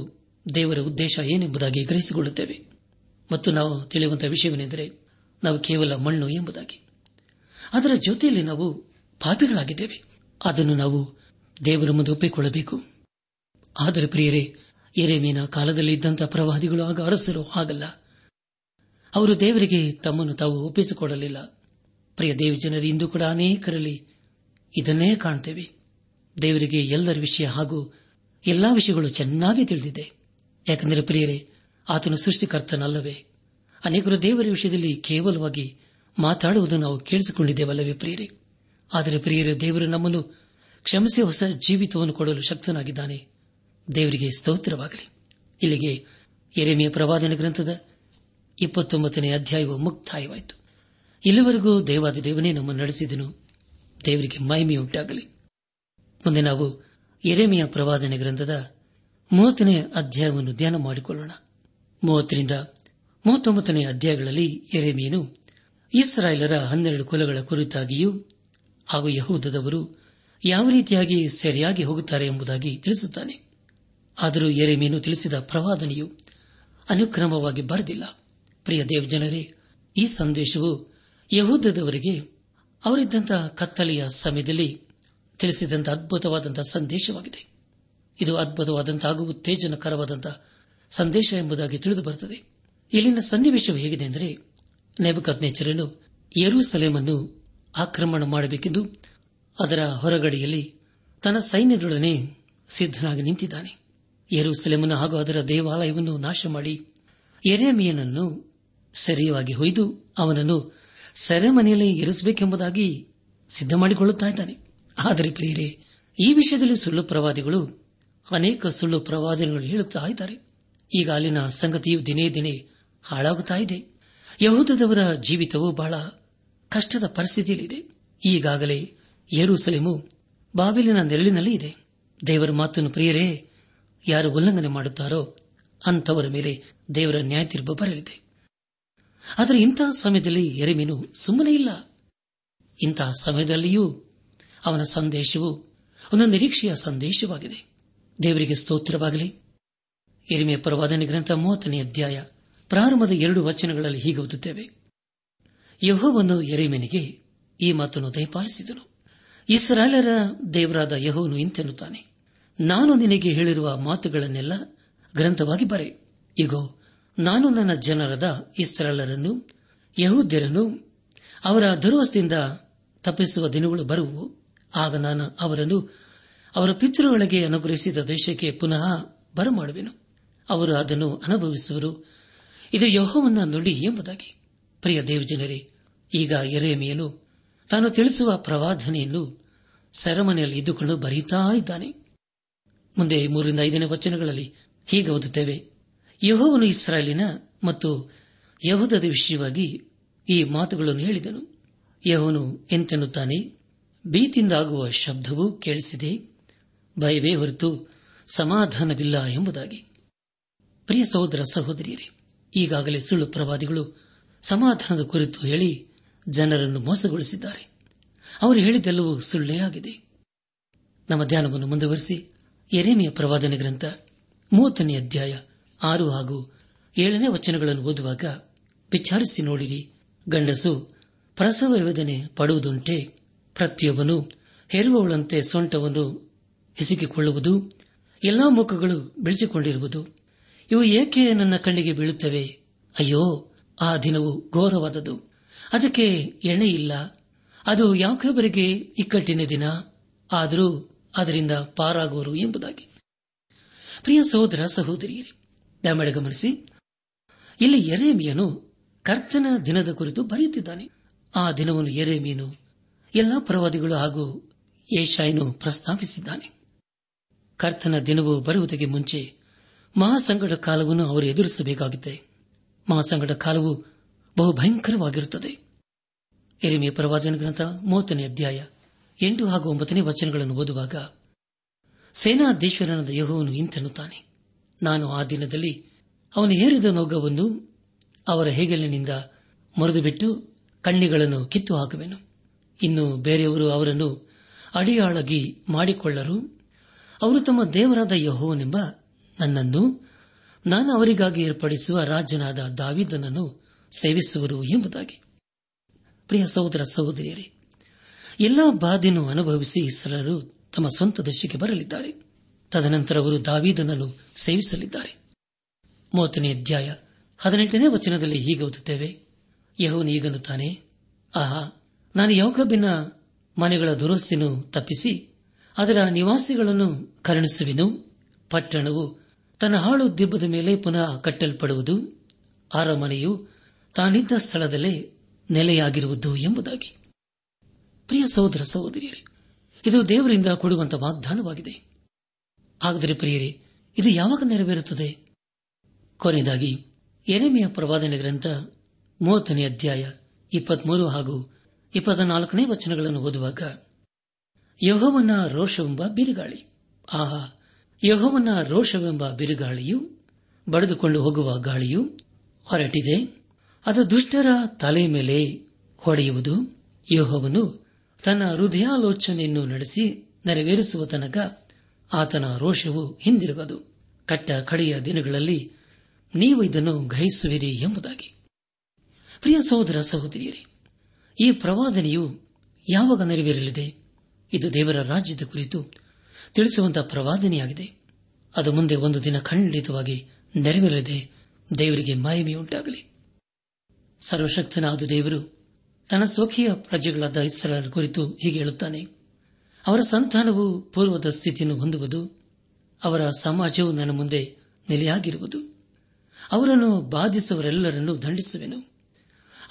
ದೇವರ ಉದ್ದೇಶ ಏನೆಂಬುದಾಗಿ ಗ್ರಹಿಸಿಕೊಳ್ಳುತ್ತೇವೆ. ಮತ್ತು ನಾವು ತಿಳಿಯುವಂತಹ ವಿಷಯವೇನೆಂದರೆ, ನಾವು ಕೇವಲ ಮಣ್ಣು ಎಂಬುದಾಗಿ, ಅದರ ಜೊತೆಯಲ್ಲಿ ನಾವು ಪಾಪಿಗಳಾಗಿದ್ದೇವೆ. ಅದನ್ನು ನಾವು ದೇವರ ಮುಂದೆ ಒಪ್ಪಿಕೊಳ್ಳಬೇಕು. ಆದರೆ ಪ್ರಿಯರೇ, ಯೆರೆಮೀಯನ ಕಾಲದಲ್ಲಿ ಇದ್ದಂತಹ ಪ್ರವಾದಿಗಳು ಆಗ ಅರಸರು ಹಾಗಲ್ಲ. ಅವರು ದೇವರಿಗೆ ತಮ್ಮನ್ನು ತಾವು ಒಪ್ಪಿಸಿಕೊಡಲಿಲ್ಲ. ಪ್ರಿಯ ದೇವಿ ಜನರು, ಇಂದು ಕೂಡ ಅನೇಕರಲ್ಲಿ ಇದನ್ನೇ ಕಾಣ್ತೇವೆ. ದೇವರಿಗೆ ಎಲ್ಲರ ವಿಷಯ ಹಾಗೂ ಎಲ್ಲಾ ವಿಷಯಗಳು ಚೆನ್ನಾಗಿ ತಿಳಿದಿದೆ. ಯಾಕೆಂದರೆ ಪ್ರಿಯರೇ, ಆತನು ಸೃಷ್ಟಿಕರ್ತನಲ್ಲವೇ? ಅನೇಕರು ದೇವರ ವಿಷಯದಲ್ಲಿ ಕೇವಲವಾಗಿ ಮಾತಾಡುವುದನ್ನು ನಾವು ಕೇಳಿಸಿಕೊಂಡಿದ್ದೇವಲ್ಲವೇ ಪ್ರಿಯರೇ? ಆದರೆ ಪ್ರಿಯರೇ, ದೇವರು ನಮ್ಮನ್ನು ಕ್ಷಮಿಸಿ ಹೊಸ ಜೀವಿತವನ್ನು ಕೊಡಲು ಶಕ್ತನಾಗಿದ್ದಾನೆ. ದೇವರಿಗೆ ಸ್ತೋತ್ರವಾಗಲಿ. ಇಲ್ಲಿಗೆ ಯೆರೆಮೀಯ ಪ್ರವಾದನ ಗ್ರಂಥದ ಇಪ್ಪತ್ತೊಂಬತ್ತನೇ ಅಧ್ಯಾಯವು ಮುಕ್ತಾಯವಾಯಿತು. ಇಲ್ಲಿವರೆಗೂ ದೇವಾದಿ ದೇವನೇ ನಮ್ಮನ್ನು ನಡೆಸಿದನು. ದೇವರಿಗೆ ಮಹಿಮೆಯುಂಟಾಗಲಿ. ಮುಂದೆ ನಾವು ಯೆರೆಮೀಯ ಪ್ರವಾದನ ಗ್ರಂಥದ ಮೂವತ್ತನೇ ಅಧ್ಯಾಯವನ್ನು ಧ್ಯಾನ ಮಾಡಿಕೊಳ್ಳೋಣ. ಮೂವತ್ತರಿಂದ ಮೂವತ್ತೊಂಬತ್ತನೇ ಅಧ್ಯಾಯಗಳಲ್ಲಿ ಯೆರೆಮೀಯನು ಇಸ್ರಾಯೇಲರ ಹನ್ನೆರಡು ಕುಲಗಳ ಕುರಿತಾಗಿಯೂ ಹಾಗೂ ಯೆಹೂದದವರು ಯಾವ ರೀತಿಯಾಗಿ ಸೆರೆಯಾಗಿ ಹೋಗುತ್ತಾರೆ ಎಂಬುದಾಗಿ ತಿಳಿಸುತ್ತಾನೆ. ಆದರೂ ಯೆರೆಮೀಯನು ತಿಳಿಸಿದ ಪ್ರವಾದನೆಯು ಅನುಕ್ರಮವಾಗಿ ಬರೆದಿಲ್ಲ. ಪ್ರಿಯ ದೇವಜನರೇ, ಈ ಸಂದೇಶವು ಯೆಹೂದದವರಿಗೆ ಅವರಿದ್ದಂತಹ ಕತ್ತಲೆಯ ಸಮಯದಲ್ಲಿ ತಿಳಿಸಿದಂತಹ ಅದ್ಭುತವಾದಂತಹ ಸಂದೇಶವಾಗಿದೆ. ಇದು ಅದ್ಭುತವಾದಂತಹ ಹಾಗೂ ಉತ್ತೇಜನಕರವಾದಂತಹ ಸಂದೇಶ ಎಂಬುದಾಗಿ ತಿಳಿದು ಬರುತ್ತದೆ. ಇಲ್ಲಿನ ಸನ್ನಿವೇಶವು ಹೇಗಿದೆ ಅಂದರೆ, ನೆಬೂಕದ್ನೆಚ್ಚರನು ಯೆರೂಸಲೇಮನ್ನು ಆಕ್ರಮಣ ಮಾಡಬೇಕೆಂದು ಅದರ ಹೊರಗಡೆಯಲ್ಲಿ ತನ್ನ ಸೈನ್ಯದೊಡನೆ ಸಿದ್ದನಾಗಿ ನಿಂತಿದ್ದಾನೆ. ಯೆರೂಸಲೇಮನ್ನು ಹಾಗೂ ಅದರ ದೇವಾಲಯವನ್ನು ನಾಶ ಮಾಡಿ ಯೆರೆಮೀಯನನ್ನು ಸರಿಯಾಗಿ ಹೊಯ್ದು ಅವನನ್ನು ಸೆರೆಮನೆಯಲ್ಲಿ ಇರಿಸಬೇಕೆಂಬುದಾಗಿ ಸಿದ್ಧ ಮಾಡಿಕೊಳ್ಳುತ್ತಿದ್ದಾನೆ. ಆದರೆ ಪ್ರಿಯರೇ, ಈ ವಿಷಯದಲ್ಲಿ ಸುಳ್ಳು ಪ್ರವಾದಿಗಳು ಅನೇಕ ಸುಳ್ಳು ಪ್ರವಾದನೆಗಳು ಹೇಳುತ್ತಾ ಇದ್ದಾರೆ. ಈಗ ಅಲ್ಲಿನ ಸಂಗತಿಯು ದಿನೇ ದಿನೇ ಹಾಳಾಗುತ್ತಾ ಇದೆ. ಯೆಹೂದದವರ ಜೀವಿತವು ಬಹಳ ಕಷ್ಟದ ಪರಿಸ್ಥಿತಿಯಲ್ಲಿದೆ. ಈಗಾಗಲೇ ಯೆರೂಸಲೇಮು ಬಾಬಿಲಿನ ನೆರಳಿನಲ್ಲಿ ಇದೆ. ದೇವರ ಮಾತನ್ನು ಪ್ರಿಯರೇ ಯಾರು ಉಲ್ಲಂಘನೆ ಮಾಡುತ್ತಾರೋ ಅಂಥವರ ಮೇಲೆ ದೇವರ ನ್ಯಾಯ ತೀರ್ಪು ಬರಲಿದೆ. ಆದರೆ ಇಂತಹ ಸಮಯದಲ್ಲಿ ಯೆರೆಮೀಯನು ಸುಮ್ಮನೆ ಇಲ್ಲ. ಇಂತಹ ಸಮಯದಲ್ಲಿಯೂ ಅವನ ಸಂದೇಶವು ಒಂದು ನಿರೀಕ್ಷೆಯ ಸಂದೇಶವಾಗಿದೆ. ದೇವರಿಗೆ ಸ್ತೋತ್ರವಾಗಲಿ. ಯೆರೆಮೀಯ ಪ್ರವಾದನೆ ಗ್ರಂಥ ಮೂವತ್ತನೇ ಅಧ್ಯಾಯ ಪ್ರಾರಂಭದ ಎರಡು ವಚನಗಳಲ್ಲಿ ಹೀಗೆ ಓದುತ್ತೇವೆ, ಯೆಹೋವನು ಯೆರೆಮೀಯನಿಗೆ ಈ ಮಾತನ್ನು ದಯಪಾಲಿಸಿದನು. ಇಸ್ರಾಯೇಲರ ದೇವರಾದ ಯೆಹೋವನು ಇಂತೆನ್ನುತ್ತಾನೆ, ನಾನು ನಿನಗೆ ಹೇಳಿರುವ ಮಾತುಗಳನ್ನೆಲ್ಲ ಗ್ರಂಥವಾಗಿ ಬರೆ. ಇಗೋ, ನಾನು ನನ್ನ ಜನರಾದ ಇಸ್ರಾಯೇಲರನ್ನು ಯೆಹೂದ್ಯರನ್ನು ಅವರ ದುರ್ವಸ್ಥೆಯಿಂದ ತಪ್ಪಿಸುವ ದಿನಗಳು ಬರುವು. ಆಗ ನಾನು ಅವರನ್ನು ಅವರ ಪಿತೃಗಳಿಗೆ ಅನುಗ್ರಹಿಸಿದ ದೇಶಕ್ಕೆ ಪುನಃ ಬರಮಾಡುವೆನು. ಅವರು ಅದನ್ನು ಅನುಭವಿಸುವರು. ಇದು ಯೆಹೋವನ ನುಡಿ ಎಂಬುದಾಗಿ. ಪ್ರಿಯ ದೇವಜನರೇ, ಈಗ ಯೆರೆಮೀಯನು ತಾನು ತಿಳಿಸುವ ಪ್ರವಾದನೆಯನ್ನು ಸೆರೆಮನೆಯಲ್ಲಿ ಇದ್ದುಕೊಂಡು ಬರೀತಾ ಇದ್ದಾನೆ. ಮುಂದೆ ಮೂರರಿಂದ ಐದನೇ ವಚನಗಳಲ್ಲಿ ಹೀಗೆ ಓದುತ್ತೇವೆ: ಯೆಹೋವನು ಇಸ್ರಾಯೇಲಿನ ಮತ್ತು ಯೆಹೂದದ ವಿಷಯವಾಗಿ ಈ ಮಾತುಗಳನ್ನು ಹೇಳಿದನು. ಯೆಹೋವನು ಎಂತೆನ್ನುತ್ತಾನೆ: ಭೀತಿಯಿಂದಾಗುವ ಶಬ್ದವು ಕೇಳಿಸಿದೆ, ಭಯವೇ ಹೊರತು ಸಮಾಧಾನವಿಲ್ಲ ಎಂಬುದಾಗಿ. ಪ್ರಿಯ ಸಹೋದರ ಸಹೋದರಿಯರೇ, ಈಗಾಗಲೇ ಸುಳ್ಳು ಪ್ರವಾದಿಗಳು ಸಮಾಧಾನದ ಕುರಿತು ಹೇಳಿ ಜನರನ್ನು ಮೋಸಗೊಳಿಸಿದ್ದಾರೆ. ಅವರು ಹೇಳಿದ್ದೆಲ್ಲವೂ ಸುಳ್ಳೇ ಆಗಿದೆ. ನಮ್ಮ ಧ್ಯಾನವನ್ನು ಮುಂದುವರಿಸಿ ಯೆರೆಮೀಯ ಪ್ರವಾದನೆ ಗ್ರಂಥ ಮೂವತ್ತನೇ ಅಧ್ಯಾಯ ಆರು ಹಾಗೂ ಏಳನೇ ವಚನಗಳನ್ನು ಓದುವಾಗ, ವಿಚಾರಿಸಿ ನೋಡಿರಿ, ಗಂಡಸು ಪ್ರಸವ ವೇದನೆ ಪಡುವುದುಂಟೆ, ಪ್ರತಿಯೊಬ್ಬನು ಹೆರುವವಳಂತೆ ಸೊಂಟವನ್ನು ಹಿಸುಕಿಕೊಳ್ಳುವುದು, ಎಲ್ಲಾ ಮುಖಗಳು ಬೆಳೆಸಿಕೊಂಡಿರುವುದು, ಇವು ಏಕೆ ನನ್ನ ಕಣ್ಣಿಗೆ ಬೀಳುತ್ತವೆ? ಅಯ್ಯೋ, ಆ ದಿನವು ಘೋರವಾದದ್ದು, ಅದಕ್ಕೆ ಎಣೆ ಇಲ್ಲ. ಅದು ಯಾಕೋಬರಿಗೆ ಇಕ್ಕಟ್ಟಿನ ದಿನ, ಆದರೂ ಅದರಿಂದ ಪಾರಾಗೋರು ಎಂಬುದಾಗಿ. ಪ್ರಿಯ ಸಹೋದರ ಸಹೋದರಿಯರೇ, ದಯಮಾಡಿ ಗಮನಿಸಿ, ಇಲ್ಲಿ ಯೆರೆಮೀಯನು ಕರ್ತನ ದಿನದ ಕುರಿತು ಬರೆಯುತ್ತಿದ್ದಾನೆ. ಆ ದಿನವನ್ನು ಯೆರೆಮೀಯನು ಎಲ್ಲಾ ಪ್ರವಾದಿಗಳು ಹಾಗೂ ಯೆಶಾಯನು ಪ್ರಸ್ತಾಪಿಸಿದ್ದಾನೆ. ಕರ್ತನ ದಿನವು ಬರುವುದಕ್ಕೆ ಮುಂಚೆ ಮಹಾಸಂಗಡ ಕಾಲವನ್ನು ಅವರು ಎದುರಿಸಬೇಕಾಗಿದೆ. ಮಹಾಸಂಗಡ ಕಾಲವು ಬಹು ಭಯಂಕರವಾಗಿರುತ್ತದೆ. ಯೆರೆಮೀಯ ಪ್ರವಾದನ ಗ್ರಂಥ ಮೂವತ್ತನೇ ಅಧ್ಯಾಯ ಎಂಟು ಹಾಗೂ ಒಂಬತ್ತನೇ ವಚನಗಳನ್ನು ಓದುವಾಗ, ಸೇನಾಧೀಶ್ವರನಾದ ಯೆಹೋವನು ಇಂತೆನ್ನುತ್ತಾನೆ: ನಾನು ಆ ದಿನದಲ್ಲಿ ಅವನು ಹೇರಿದ ನೊಗವನ್ನು ಅವರ ಹೆಗಲಿನಿಂದ ಮುರಿದುಬಿಟ್ಟು ಕಣ್ಣಿಗಳನ್ನು ಕಿತ್ತು ಹಾಕುವೆನು. ಇನ್ನು ಬೇರೆಯವರು ಅವರನ್ನು ಅಡಿಯಾಳಾಗಿ ಮಾಡಿಕೊಳ್ಳರು. ಅವರು ತಮ್ಮ ದೇವರಾದ ಯೆಹೋವನೆಂಬ ನನ್ನನ್ನು ನಾನು ಅವರಿಗಾಗಿ ಏರ್ಪಡಿಸುವ ರಾಜನಾದ ದಾವೀದನನ್ನು ಸೇವಿಸುವರು ಎಂಬುದಾಗಿ. ಪ್ರಿಯ ಸಹೋದರ ಸಹೋದರಿಯರೇ, ಎಲ್ಲಾ ಬಾಧೆಯನ್ನು ಅನುಭವಿಸಿ ಇಸ್ರಾಯೇಲರು ತಮ್ಮ ಸ್ವಂತ ದೇಶಕ್ಕೆ ಬರಲಿದ್ದಾರೆ. ತದನಂತರ ಅವರು ದಾವೀದನನ್ನು ಸೇವಿಸಲಿದ್ದಾರೆ. ಮೂವತ್ತನೇ ಅಧ್ಯಾಯ ಹದಿನೆಂಟನೇ ವಚನದಲ್ಲಿ ಹೀಗೆ ಓದುತ್ತೇವೆ: ಯೆಹೋವನು ಹೀಗನ್ನುತ್ತಾನೆ, ಆಹಾ, ನಾನು ಯಾಕೋಬಿನ ಮನೆಗಳ ದುರಸ್ತಿಯನ್ನು ತಪ್ಪಿಸಿ ಅದರ ನಿವಾಸಿಗಳನ್ನು ಕರುಣಿಸುವೆನು. ಪಟ್ಟಣವು ತನ್ನ ಹಾಳು ದಿಬ್ಬದ ಮೇಲೆ ಪುನಃ ಕಟ್ಟಲ್ಪಡುವುದು, ಅರಮನೆಯು ತಾನಿದ್ದ ಸ್ಥಳದಲ್ಲೇ ನೆಲೆಯಾಗಿರುವುದು ಎಂಬುದಾಗಿ. ಪ್ರಿಯ ಸಹೋದರ ಸಹೋದರಿಯರೇ, ಇದು ದೇವರಿಂದ ಕೊಡುವಂತಹ ವಾಗ್ದಾನವಾಗಿದೆ. ಹಾಗಾದರೆ ಪ್ರಿಯರೇ, ಇದು ಯಾವಾಗ ನೆರವೇರುತ್ತದೆ? ಕೊನೆಯದಾಗಿ ಯೆರೆಮೀಯ ಪ್ರವಾದನೆ ಗ್ರಂಥ ಮೂವತ್ತನೇ ಅಧ್ಯಾಯ ಇಪ್ಪತ್ಮೂರು ಹಾಗೂ ಇಪ್ಪತ್ತ ನಾಲ್ಕನೇ ವಚನಗಳನ್ನು ಓದುವಾಗ, ಯೆಹೋವನ ರೋಷವೆಂಬ ಬಿರುಗಾಳಿ, ಆಹಾ, ಯೆಹೋವನ ರೋಷವೆಂಬ ಬಿರುಗಾಳಿಯು ಬಡಿದುಕೊಂಡು ಹೋಗುವ ಗಾಳಿಯು ಹೊರಟಿದೆ, ಅದು ದುಷ್ಟರ ತಲೆ ಮೇಲೆ ಹೊಡೆಯುವುದು. ಯೆಹೋವನು ತನ್ನ ಹೃದಯಾಲೋಚನೆಯನ್ನು ನಡೆಸಿ ನೆರವೇರಿಸುವ ತನಕ ಆತನ ರೋಷವು ಹಿಂದಿರುಗದು. ಕಟ್ಟ ಕಡೆಯ ದಿನಗಳಲ್ಲಿ ನೀವು ಇದನ್ನು ಗ್ರಹಿಸುವಿರಿ ಎಂಬುದಾಗಿ. ಪ್ರಿಯ ಸಹೋದರ ಸಹೋದರಿಯರೇ, ಈ ಪ್ರವಾದನೆಯು ಯಾವಾಗ ನೆರವೇರಲಿದೆ? ಇದು ದೇವರ ರಾಜ್ಯದ ಕುರಿತು ತಿಳಿಸುವಂತಹ ಪ್ರವಾದನೆಯಾಗಿದೆ. ಅದು ಮುಂದೆ ಒಂದು ದಿನ ಖಂಡಿತವಾಗಿ ನೆರವೇರಲಿದೆ. ದೇವರಿಗೆ ಮಹಿಮೆಯುಂಟಾಗಲಿ. ಸರ್ವಶಕ್ತನಾದ ದೇವರು ತನ್ನ ಸ್ವಕೀಯ ಪ್ರಜೆಗಳಾದ ಇಸ್ರಾಯೇಲರ ಕುರಿತು ಹೀಗೆ ಹೇಳುತ್ತಾನೆ: ಅವರ ಸಂತಾನವು ಪೂರ್ವದ ಸ್ಥಿತಿಯನ್ನು ಹೊಂದುವುದು, ಅವರ ಸಮಾಜವು ನನ್ನ ಮುಂದೆ ನೆಲೆಯಾಗಿರುವುದು. ಅವರನ್ನು ಬಾಧಿಸುವರೆಲ್ಲರನ್ನು ದಂಡಿಸುವೆನು,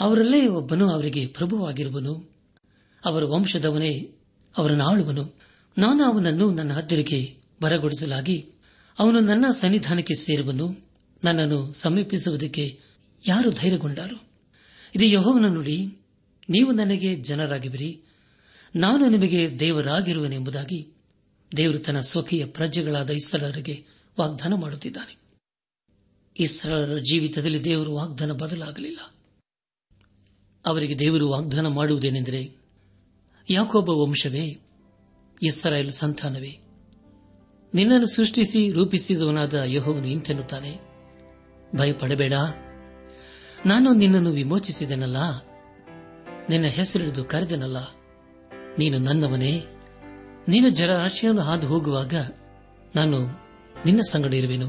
ಅವರಲ್ಲೇ ಒಬ್ಬನು ಅವರಿಗೆ ಪ್ರಭುವಾಗಿರುವನು, ಅವರ ವಂಶದವನೇ ಅವರನ್ನು ಆಳುವನು. ನಾನು ಅವನನ್ನು ನನ್ನ ಹತ್ತಿರಕ್ಕೆ ಬರಗೊಡಿಸಲಾಗಿ ಅವನು ನನ್ನ ಸನ್ನಿಧಾನಕ್ಕೆ ಸೇರುವನು. ನನ್ನನ್ನು ಸಮೀಪಿಸುವುದಕ್ಕೆ ಯಾರು ಧೈರ್ಯಗೊಂಡರು? ಇದು ಯೆಹೋವನ ನುಡಿ. ನೀವು ನನಗೆ ಜನರಾಗಿಬಿರಿ, ನಾನು ನಿಮಗೆ ದೇವರಾಗಿರುವೆನೆಂಬುದಾಗಿ ದೇವರು ತನ್ನ ಸ್ವಕೀಯ ಪ್ರಜೆಗಳಾದ ಇಸ್ರಾಯೇಲರಿಗೆ ವಾಗ್ದಾನ ಮಾಡುತ್ತಿದ್ದಾನೆ. ಇಸ್ರಾಯೇಲರ ಜೀವಿತದಲ್ಲಿ ದೇವರು ವಾಗ್ದಾನ ಬದಲಾಗಲಿಲ್ಲ. ಅವರಿಗೆ ದೇವರು ವಾಗ್ದಾನ ಮಾಡುವುದೇನೆಂದರೆ, ಯಾಕೋಬ ವಂಶವೇ, ಇಸ್ರಾಯೇಲ್ ಸಂತಾನವೇ, ನಿನ್ನನ್ನು ಸೃಷ್ಟಿಸಿ ರೂಪಿಸಿದವನಾದ ಯೆಹೋವನು ಇಂತೆನ್ನುತ್ತಾನೆ: ಭಯಪಡಬೇಡ, ನಾನು ನಿನ್ನನ್ನು ವಿಮೋಚಿಸಿದೆನಲ್ಲ, ನಿನ್ನ ಹೆಸರಿಡಿದು ಕರೆದನಲ್ಲ, ನೀನು ನನ್ನವನೇ, ನೀನು ಜಲರಾಶಿಯನ್ನು ಹಾದು ಹೋಗುವಾಗ ನಾನು ನಿನ್ನ ಸಂಗಡ ಇರುವೆನು,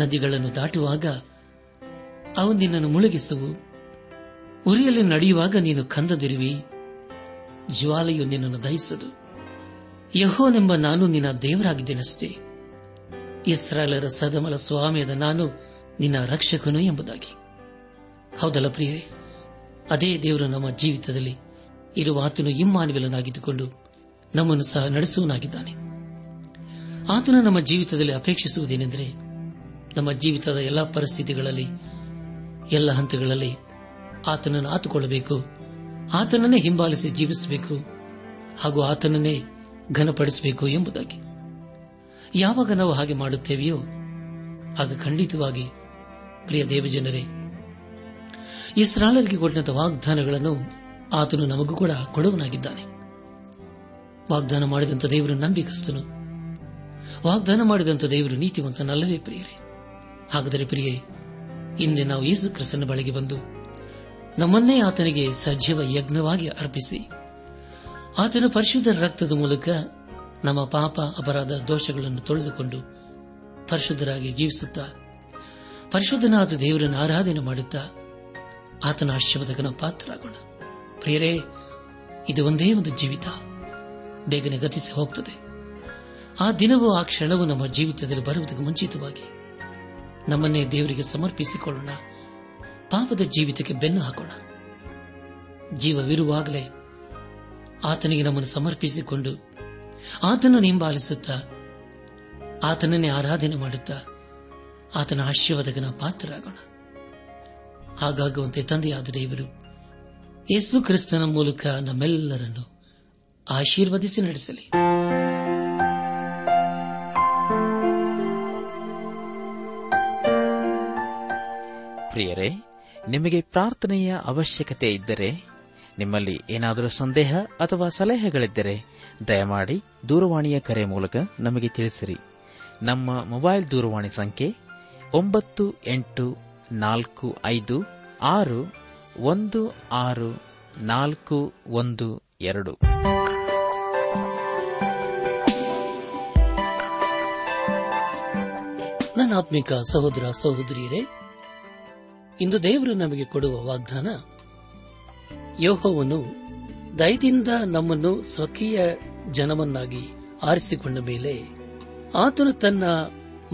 ನದಿಗಳನ್ನು ದಾಟುವಾಗ ಅವು ನಿನ್ನನ್ನು ಮುಳುಗಿಸುವು, ಉರಿಯಲ್ಲಿ ನಡೆಯುವಾಗ ನೀನು ಕಂದದಿರುವಿ, ಜ್ವಾಲೆಯು ನಿನ್ನನ್ನು ದಹಿಸದು. ಯೆಹೋವನೆಂಬ ನಾನು ನಿನ್ನ ದೇವರಾಗಿದ್ದೇನಷ್ಟೇ, ಇಸ್ರಾಯೇಲರ ಸದಮಲ ಸ್ವಾಮಿಯಾದ ನಾನು ನಿನ್ನ ರಕ್ಷಕನು ಎಂಬುದಾಗಿ. ಹೌದಲ್ಲ ಪ್ರಿಯರೇ, ಅದೇ ದೇವರು ನಮ್ಮ ಜೀವಿತದಲ್ಲಿ ಇರುವ ಆತನು ಇಮ್ಮಾನುವೇಲನಾಗಿದ್ದುಕೊಂಡು ನಮ್ಮನ್ನು ಸಹ ನಡೆಸುವನಾಗಿದ್ದಾನೆ. ಆತನು ನಮ್ಮ ಜೀವಿತದಲ್ಲಿ ಅಪೇಕ್ಷಿಸುವುದೇನೆಂದರೆ, ನಮ್ಮ ಜೀವಿತದ ಎಲ್ಲಾ ಪರಿಸ್ಥಿತಿಗಳಲ್ಲಿ, ಎಲ್ಲ ಹಂತಗಳಲ್ಲಿ ಆತನನ್ನು ಆತುಕೊಳ್ಳಬೇಕು, ಆತನನ್ನೇ ಹಿಂಬಾಲಿಸಿ ಜೀವಿಸಬೇಕು ಹಾಗೂ ಆತನನ್ನೇ ಘನಪಡಿಸಬೇಕು ಎಂಬುದಾಗಿ. ಯಾವಾಗ ನಾವು ಹಾಗೆ ಮಾಡುತ್ತೇವೆಯೋ ಆಗ ಖಂಡಿತವಾಗಿ ಪ್ರಿಯ ದೇವಜನರೇ, ಇಸ್ರಾಯೇಲರಿಗೆ ಕೊಟ್ಟಂತಹ ವಾಗ್ದಾನಗಳನ್ನು ಆತನು ನಮಗೂ ಕೂಡ ಕೊಡುವನಾಗಿದ್ದಾನೆ. ವಾಗ್ದಾನ ಮಾಡಿದಂಥ ದೇವರು ನಂಬಿಕಸ್ತನು, ವಾಗ್ದಾನ ಮಾಡಿದಂಥ ದೇವರು ನೀತಿವಂತನಲ್ಲವೇ ಪ್ರಿಯರೇ? ಹಾಗಾದರೆ ಪ್ರಿಯೇ, ಇಂದೇ ನಾವು ಯೇಸು ಕ್ರಿಸ್ತನ ಬಳಿಗೆ ಬಂದು ನಮ್ಮನ್ನೇ ಆತನಿಗೆ ಸಜೀವ ಯಜ್ಞವಾಗಿ ಅರ್ಪಿಸಿ ಆತನ ಪರಿಶುದ್ಧ ರಕ್ತದ ಮೂಲಕ ನಮ್ಮ ಪಾಪ ಅಪರಾಧ ದೋಷಗಳನ್ನು ತೊಳೆದುಕೊಂಡು ಪರಿಶುದ್ಧರಾಗಿ ಜೀವಿಸುತ್ತಾ ಪರಿಶುದ್ಧನಾದ ದೇವರನ್ನು ಆರಾಧನೆ ಮಾಡುತ್ತಾ ಆತನ ಆಶೀರ್ವಾದಕನ ಪಾತ್ರರಾಗೋಣ. ಪ್ರಿಯರೇ, ಇದು ಒಂದೇ ಒಂದು ಜೀವಿತ, ಬೇಗನೆ ಗತಿಸಿ ಹೋಗ್ತದೆ. ಆ ದಿನವೂ ಆ ಕ್ಷಣವೂ ನಮ್ಮ ಜೀವಿತದಲ್ಲಿ ಬರುವುದಕ್ಕೆ ಮುಂಚಿತವಾಗಿ ನಮ್ಮನ್ನೇ ದೇವರಿಗೆ ಸಮರ್ಪಿಸಿಕೊಳ್ಳೋಣ, ಪಾಪದ ಜೀವಿತಕ್ಕೆ ಬೆನ್ನು ಹಾಕೋಣ. ಜೀವವಿರುವಾಗಲೇ ಆತನಿಗೆ ನಮ್ಮನ್ನು ಸಮರ್ಪಿಸಿಕೊಂಡು ಆತನನ್ನು ಹಿಂಬಾಲಿಸುತ್ತಾ ಆತನನ್ನೇ ಆರಾಧನೆ ಮಾಡುತ್ತಾ ಆತನ ಆಶೀರ್ವಾದಕನ ಪಾತ್ರರಾಗೋಣ. ಹಾಗಾಗುವಂತೆ ತಂದೆಯಾದ ದೇವರು ಯೇಸು ಕ್ರಿಸ್ತನ ಮೂಲಕ ನಮ್ಮೆಲ್ಲರನ್ನು ಆಶೀರ್ವದಿಸಿ ನಡೆಸಲಿ. ಪ್ರಿಯರೇ, ನಿಮಗೆ ಪ್ರಾರ್ಥನೆಯ ಅವಶ್ಯಕತೆ ಇದ್ದರೆ, ನಿಮ್ಮಲ್ಲಿ ಏನಾದರೂ ಸಂದೇಹ ಅಥವಾ ಸಲಹೆಗಳಿದ್ದರೆ ದಯಮಾಡಿ ದೂರವಾಣಿಯ ಕರೆ ಮೂಲಕ ನಮಗೆ ತಿಳಿಸಿರಿ. ನಮ್ಮ ಮೊಬೈಲ್ ದೂರವಾಣಿ ಸಂಖ್ಯೆ ಒಂಬತ್ತು ಎಂಟು ನಾಲ್ಕು ಐದು ಆರು ಒಂದು ಆರು ನಾಲ್ಕು ಒಂದು ಎರಡು. ನನ್ನ ಆತ್ಮಿಕ ಸಹೋದರ ಸಹೋದರಿಯರೇ, ಇಂದು ದೇವರು ನಮಗೆ ಕೊಡುವ ವಾಗ್ದಾನ, ಯೆಹೋವನು ದಯದಿಂದ ನಮ್ಮನ್ನು ಸ್ವಕೀಯ ಜನವನ್ನಾಗಿ ಆರಿಸಿಕೊಂಡ ಮೇಲೆ ಆತನು ತನ್ನ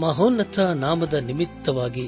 ಮಹೋನ್ನತ ನಾಮದ ನಿಮಿತ್ತವಾಗಿ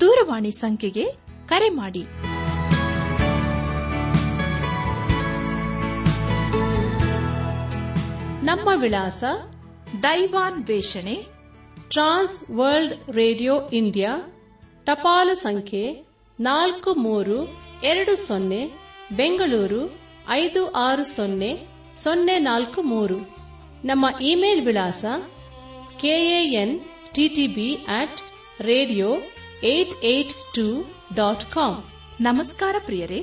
ದೂರವಾಣಿ ಸಂಖ್ಯೆಗೆ ಕರೆ ಮಾಡಿ. ನಮ್ಮ ವಿಳಾಸ ದೈವಾನ್ ವೇಷಣೆ, ಟ್ರಾನ್ಸ್ ವರ್ಲ್ಡ್ ರೇಡಿಯೋ ಇಂಡಿಯಾ, ಟಪಾಲು ಸಂಖ್ಯೆ ನಾಲ್ಕು ಮೂರು ಎರಡು ಸೊನ್ನೆ, ಬೆಂಗಳೂರು ಐದು ಆರು ಸೊನ್ನೆ ಸೊನ್ನೆ ನಾಲ್ಕು ಮೂರು. ನಮ್ಮ ಇಮೇಲ್ ವಿಳಾಸ KN TTB at radio eight eight two dot com. ನಮಸ್ಕಾರ ಪ್ರಿಯರೇ.